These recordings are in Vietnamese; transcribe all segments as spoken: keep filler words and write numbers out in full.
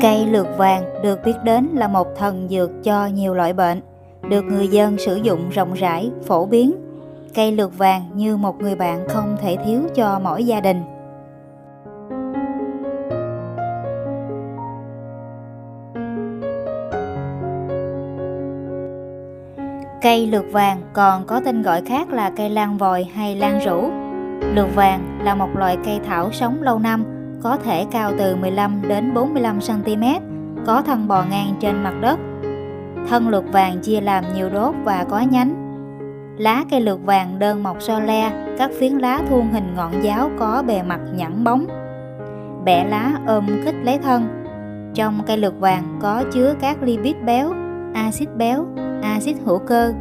Cây lược vàng được biết đến là một thần dược cho nhiều loại bệnh, được người dân sử dụng rộng rãi, phổ biến. Cây lược vàng như một người bạn không thể thiếu cho mỗi gia đình. Cây lược vàng còn có tên gọi khác là cây lan vòi hay lan rũ. Lược vàng là một loại cây thảo sống lâu năm, có thể cao từ mười lăm đến bốn mươi lăm xăng ti mét, có thân bò ngang trên mặt đất. Thân lược vàng chia làm nhiều đốt và có nhánh. Lá cây lược vàng đơn mọc so le, các phiến lá thuôn hình ngọn giáo có bề mặt nhẵn bóng. Bẻ lá ôm kích lấy thân. Trong cây lược vàng có chứa các lipid béo, axit béo, axit hữu cơ,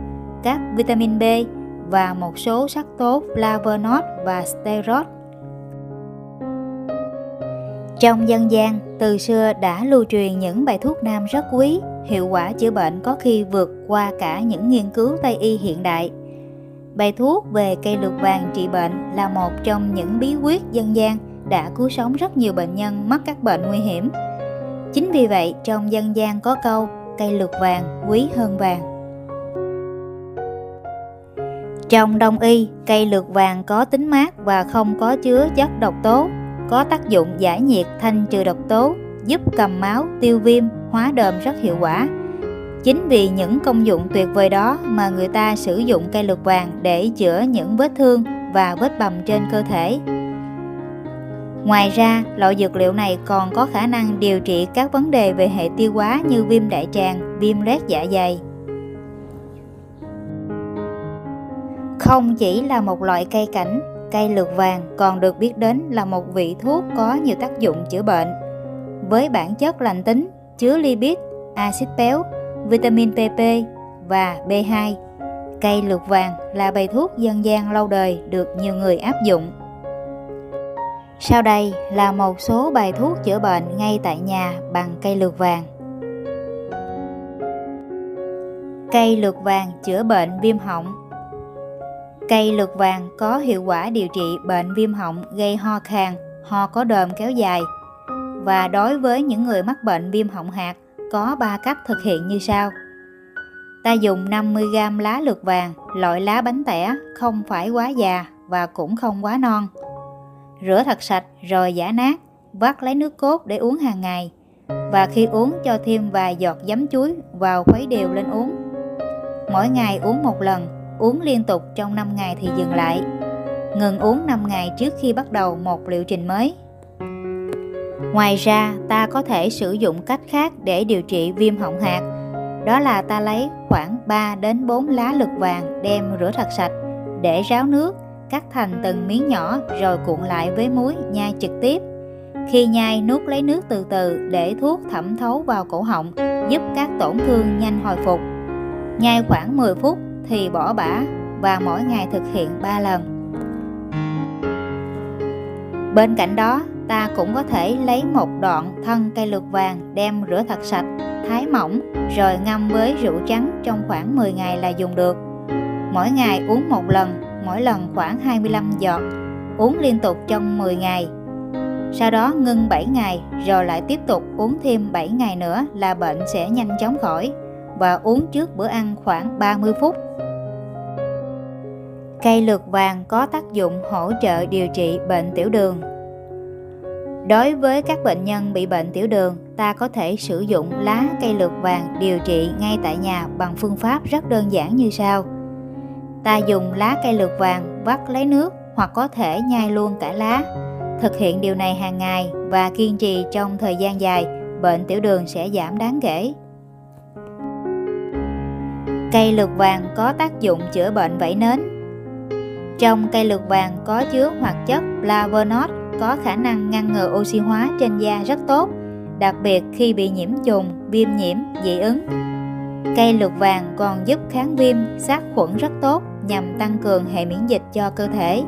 các vitamin B và một số sắc tố flavonoid và steroid. Trong dân gian, từ xưa đã lưu truyền những bài thuốc nam rất quý, hiệu quả chữa bệnh có khi vượt qua cả những nghiên cứu Tây y hiện đại. Bài thuốc về cây lược vàng trị bệnh là một trong những bí quyết dân gian đã cứu sống rất nhiều bệnh nhân mắc các bệnh nguy hiểm. Chính vì vậy, trong dân gian có câu cây lược vàng quý hơn vàng. Trong Đông y, cây lược vàng có tính mát và không có chứa chất độc tố, có tác dụng giải nhiệt, thanh trừ độc tố, giúp cầm máu, tiêu viêm, hóa đờm rất hiệu quả. Chính vì những công dụng tuyệt vời đó mà người ta sử dụng cây lược vàng để chữa những vết thương và vết bầm trên cơ thể. Ngoài ra, loại dược liệu này còn có khả năng điều trị các vấn đề về hệ tiêu hóa như viêm đại tràng, viêm loét dạ dày. Không chỉ là một loại cây cảnh, cây lược vàng còn được biết đến là một vị thuốc có nhiều tác dụng chữa bệnh. Với bản chất lành tính, chứa lipid, axit béo, vitamin P P và B hai, cây lược vàng là bài thuốc dân gian lâu đời được nhiều người áp dụng. Sau đây là một số bài thuốc chữa bệnh ngay tại nhà bằng cây lược vàng. Cây lược vàng chữa bệnh viêm họng. Cây lược vàng có hiệu quả điều trị bệnh viêm họng gây ho khan, ho có đờm kéo dài. Và đối với những người mắc bệnh viêm họng hạt, có ba cách thực hiện như sau. Ta dùng năm mươi gam lá lược vàng, loại lá bánh tẻ, không phải quá già và cũng không quá non. Rửa thật sạch rồi giã nát, vắt lấy nước cốt để uống hàng ngày. Và khi uống cho thêm vài giọt giấm chuối vào khuấy đều lên uống. Mỗi ngày uống một lần, uống liên tục trong năm ngày thì dừng lại. Ngừng uống năm ngày trước khi bắt đầu một liệu trình mới. Ngoài ra, ta có thể sử dụng cách khác để điều trị viêm họng hạt. Đó là ta lấy khoảng ba đến bốn lá lược vàng đem rửa thật sạch, để ráo nước, cắt thành từng miếng nhỏ rồi cuộn lại với muối nhai trực tiếp. Khi nhai, nuốt lấy nước từ từ để thuốc thẩm thấu vào cổ họng, giúp các tổn thương nhanh hồi phục. Nhai khoảng mười phút thì bỏ bã và mỗi ngày thực hiện ba lần. Bên cạnh đó, ta cũng có thể lấy một đoạn thân cây lược vàng đem rửa thật sạch, thái mỏng rồi ngâm với rượu trắng trong khoảng mười ngày là dùng được. Mỗi ngày uống một lần, mỗi lần khoảng hai mươi lăm giọt, uống liên tục trong mười ngày. Sau đó ngưng bảy ngày rồi lại tiếp tục uống thêm bảy ngày nữa là bệnh sẽ nhanh chóng khỏi, và uống trước bữa ăn khoảng ba mươi phút. Cây lược vàng có tác dụng hỗ trợ điều trị bệnh tiểu đường. Đối với các bệnh nhân bị bệnh tiểu đường, ta có thể sử dụng lá cây lược vàng điều trị ngay tại nhà bằng phương pháp rất đơn giản như sau. Ta dùng lá cây lược vàng vắt lấy nước hoặc có thể nhai luôn cả lá. Thực hiện điều này hàng ngày và kiên trì trong thời gian dài, bệnh tiểu đường sẽ giảm đáng kể. Cây lược vàng có tác dụng chữa bệnh vảy nến. Trong cây lược vàng có chứa hoạt chất flavonoid có khả năng ngăn ngừa oxy hóa trên da rất tốt, đặc biệt khi bị nhiễm trùng, viêm nhiễm, dị ứng. Cây lược vàng còn giúp kháng viêm, sát khuẩn rất tốt nhằm tăng cường hệ miễn dịch cho cơ thể.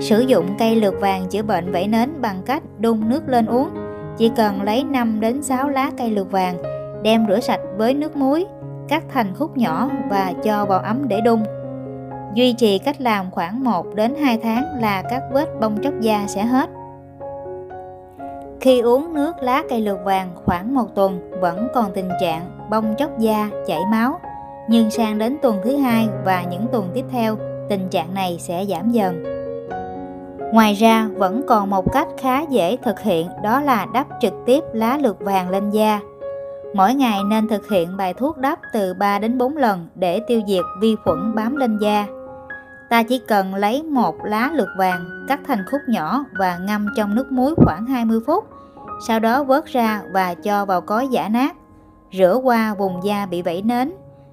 Sử dụng cây lược vàng chữa bệnh vảy nến bằng cách đun nước lên uống. Chỉ cần lấy năm đến sáu lá cây lược vàng, đem rửa sạch với nước muối, cắt thành khúc nhỏ và cho vào ấm để đun. Duy trì cách làm khoảng một đến hai tháng là các vết bong tróc da sẽ hết. Khi uống nước lá cây lược vàng khoảng một tuần vẫn còn tình trạng bong chóc da, chảy máu, nhưng sang đến tuần thứ hai và những tuần tiếp theo, tình trạng này sẽ giảm dần. Ngoài ra, vẫn còn một cách khá dễ thực hiện, đó là đắp trực tiếp lá lược vàng lên da. Mỗi ngày nên thực hiện bài thuốc đắp từ ba đến bốn lần để tiêu diệt vi khuẩn bám lên da. Ta chỉ cần lấy một lá lược vàng, cắt thành khúc nhỏ và ngâm trong nước muối khoảng hai mươi phút. Sau đó vớt ra và cho vào cối giã nát, rửa qua vùng da bị vẩy nến,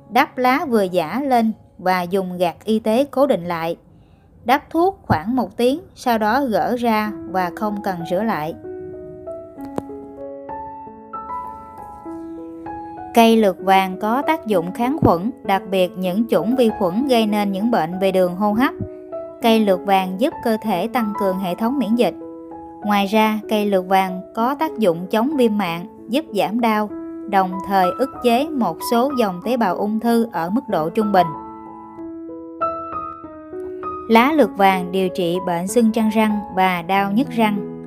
đắp lá vừa giã lên và dùng gạt y tế cố định lại. Đắp thuốc khoảng một tiếng, sau đó gỡ ra và không cần rửa lại. Cây lược vàng có tác dụng kháng khuẩn, đặc biệt những chủng vi khuẩn gây nên những bệnh về đường hô hấp. Cây lược vàng giúp cơ thể tăng cường hệ thống miễn dịch. Ngoài ra, cây lược vàng có tác dụng chống viêm mạng, giúp giảm đau, đồng thời ức chế một số dòng tế bào ung thư ở mức độ trung bình. Lá lược vàng điều trị bệnh sưng trắng răng và đau nhức răng.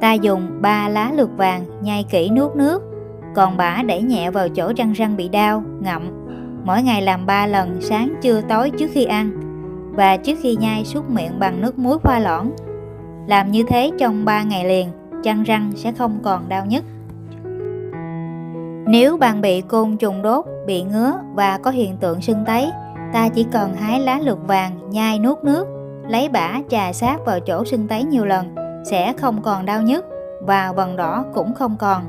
Ta dùng ba lá lược vàng nhai kỹ nuốt nước, còn bã đẩy nhẹ vào chỗ răng răng bị đau, ngậm. Mỗi ngày làm ba lần, sáng, trưa, tối trước khi ăn, và trước khi nhai súc miệng bằng nước muối pha loãng. Làm như thế trong ba ngày liền, răng răng sẽ không còn đau nhức. Nếu bạn bị côn trùng đốt, bị ngứa và có hiện tượng sưng tấy, ta chỉ cần hái lá lược vàng, nhai nuốt nước, lấy bã chà sát vào chỗ sưng tấy nhiều lần, sẽ không còn đau nhức và vần đỏ cũng không còn.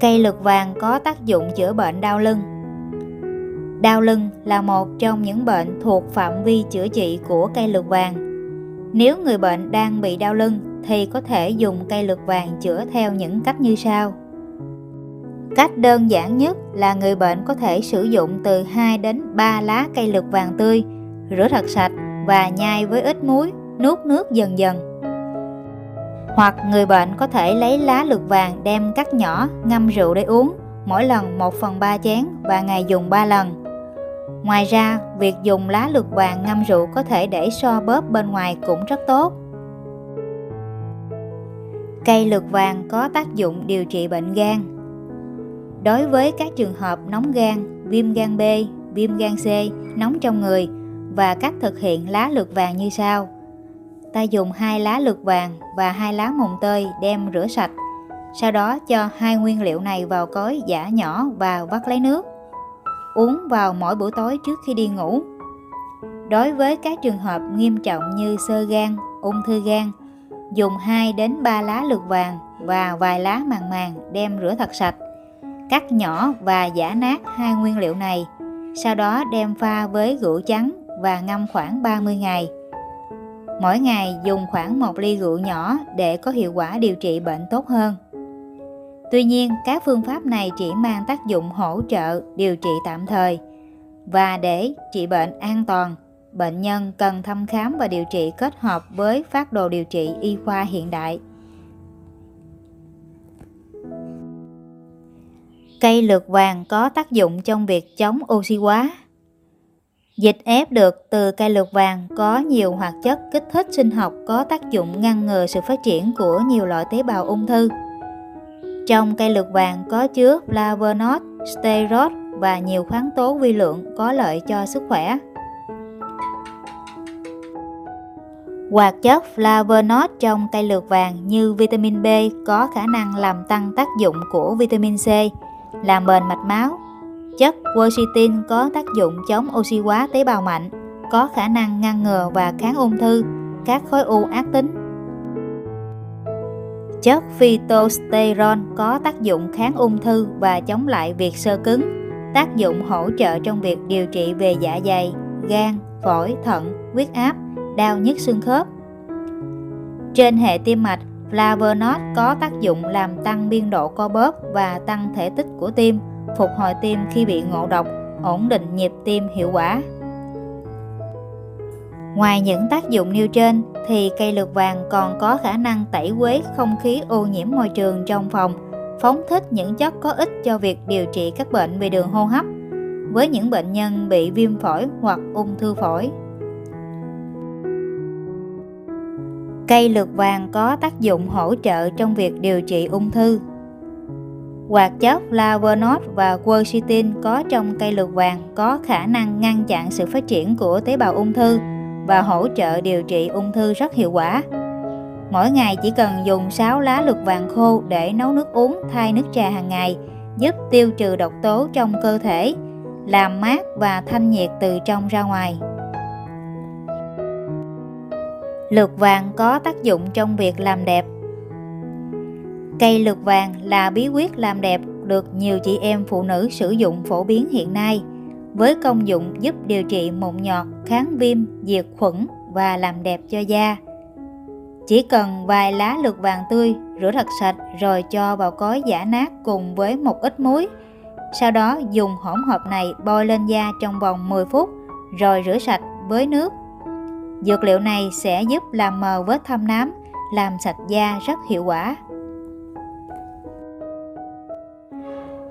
Cây lược vàng có tác dụng chữa bệnh đau lưng. Đau lưng là một trong những bệnh thuộc phạm vi chữa trị của cây lược vàng. Nếu người bệnh đang bị đau lưng thì có thể dùng cây lược vàng chữa theo những cách như sau. Cách đơn giản nhất là người bệnh có thể sử dụng từ hai đến ba lá cây lược vàng tươi, rửa thật sạch và nhai với ít muối, nuốt nước dần dần. Hoặc người bệnh có thể lấy lá lược vàng đem cắt nhỏ, ngâm rượu để uống, mỗi lần một phần ba chén và ngày dùng ba lần. Ngoài ra, việc dùng lá lược vàng ngâm rượu có thể để so bóp bên ngoài cũng rất tốt. Cây lược vàng có tác dụng điều trị bệnh gan. Đối với các trường hợp nóng gan, viêm gan B, viêm gan C, nóng trong người và cách thực hiện lá lược vàng như sau. Ta dùng hai lá lược vàng và hai lá mồng tơi đem rửa sạch. Sau đó cho hai nguyên liệu này vào cối giã nhỏ và vắt lấy nước. Uống vào mỗi buổi tối trước khi đi ngủ. Đối với các trường hợp nghiêm trọng như xơ gan, ung thư gan, dùng hai đến ba lá lược vàng và vài lá màng màng đem rửa thật sạch. Cắt nhỏ và giã nát hai nguyên liệu này, sau đó đem pha với rượu trắng và ngâm khoảng ba mươi ngày. Mỗi ngày dùng khoảng một ly rượu nhỏ để có hiệu quả điều trị bệnh tốt hơn. Tuy nhiên, các phương pháp này chỉ mang tác dụng hỗ trợ điều trị tạm thời, và để trị bệnh an toàn, bệnh nhân cần thăm khám và điều trị kết hợp với phác đồ điều trị y khoa hiện đại. Cây lược vàng có tác dụng trong việc chống oxy hóa. Dịch ép được từ cây lược vàng có nhiều hoạt chất kích thích sinh học có tác dụng ngăn ngừa sự phát triển của nhiều loại tế bào ung thư. Trong cây lược vàng có chứa flavonoid, steroid và nhiều khoáng tố vi lượng có lợi cho sức khỏe. Hoạt chất flavonoid trong cây lược vàng như vitamin B có khả năng làm tăng tác dụng của vitamin C, làm bền mạch máu. Chất quercetin có tác dụng chống oxy hóa tế bào mạnh, có khả năng ngăn ngừa và kháng ung thư, các khối u ác tính. Chất phytosterol có tác dụng kháng ung thư và chống lại việc xơ cứng, tác dụng hỗ trợ trong việc điều trị về dạ dày, gan, phổi, thận, huyết áp, đau nhức xương khớp. Trên hệ tim mạch, flavonoid có tác dụng làm tăng biên độ co bóp và tăng thể tích của tim, phục hồi tim khi bị ngộ độc, ổn định nhịp tim hiệu quả. Ngoài những tác dụng nêu trên thì cây lược vàng còn có khả năng tẩy uế không khí ô nhiễm môi trường trong phòng, phóng thích những chất có ích cho việc điều trị các bệnh về đường hô hấp với những bệnh nhân bị viêm phổi hoặc ung thư phổi. Cây lược vàng có tác dụng hỗ trợ trong việc điều trị ung thư. Hoạt chất flavonoid và quercetin có trong cây lược vàng có khả năng ngăn chặn sự phát triển của tế bào ung thư và hỗ trợ điều trị ung thư rất hiệu quả. Mỗi ngày chỉ cần dùng sáu lá lược vàng khô để nấu nước uống thay nước trà hàng ngày, giúp tiêu trừ độc tố trong cơ thể, làm mát và thanh nhiệt từ trong ra ngoài. Lược vàng có tác dụng trong việc làm đẹp. Cây lược vàng là bí quyết làm đẹp được nhiều chị em phụ nữ sử dụng phổ biến hiện nay, với công dụng giúp điều trị mụn nhọt, kháng viêm, diệt khuẩn và làm đẹp cho da. Chỉ cần vài lá lược vàng tươi, rửa thật sạch rồi cho vào cối giã nát cùng với một ít muối. Sau đó dùng hỗn hợp này bôi lên da trong vòng mười phút rồi rửa sạch với nước. Dược liệu này sẽ giúp làm mờ vết thâm nám, làm sạch da rất hiệu quả.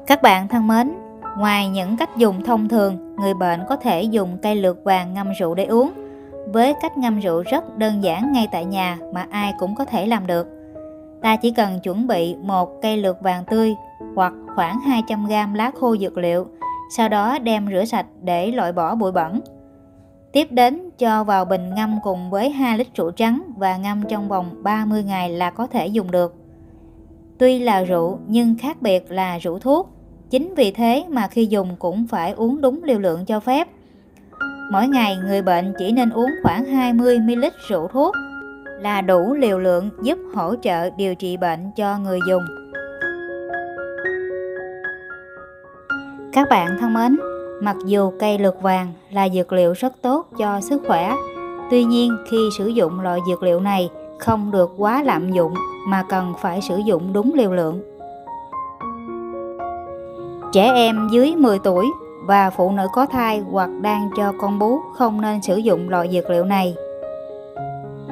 Các bạn thân mến, ngoài những cách dùng thông thường, người bệnh có thể dùng cây lược vàng ngâm rượu để uống. Với cách ngâm rượu rất đơn giản ngay tại nhà mà ai cũng có thể làm được. Ta chỉ cần chuẩn bị một cây lược vàng tươi hoặc khoảng hai trăm gam lá khô dược liệu, sau đó đem rửa sạch để loại bỏ bụi bẩn. Tiếp đến cho vào bình ngâm cùng với hai lít rượu trắng và ngâm trong vòng ba mươi ngày là có thể dùng được. Tuy là rượu nhưng khác biệt là rượu thuốc, chính vì thế mà khi dùng cũng phải uống đúng liều lượng cho phép. Mỗi ngày người bệnh chỉ nên uống khoảng hai mươi mi-li-lít rượu thuốc là đủ liều lượng giúp hỗ trợ điều trị bệnh cho người dùng. Các bạn thân mến, mặc dù cây lược vàng là dược liệu rất tốt cho sức khỏe, tuy nhiên khi sử dụng loại dược liệu này không được quá lạm dụng mà cần phải sử dụng đúng liều lượng. Trẻ em dưới mười tuổi và phụ nữ có thai hoặc đang cho con bú không nên sử dụng loại dược liệu này.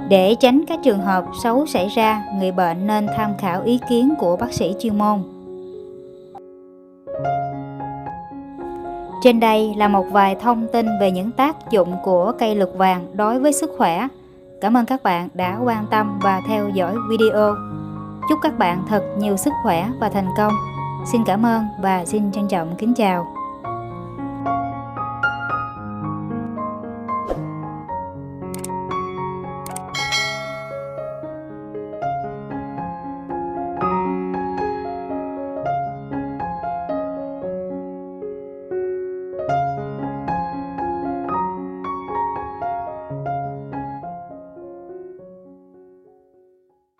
Để tránh các trường hợp xấu xảy ra, người bệnh nên tham khảo ý kiến của bác sĩ chuyên môn. Trên đây là một vài thông tin về những tác dụng của cây lược vàng đối với sức khỏe. Cảm ơn các bạn đã quan tâm và theo dõi video. Chúc các bạn thật nhiều sức khỏe và thành công. Xin cảm ơn và xin trân trọng kính chào.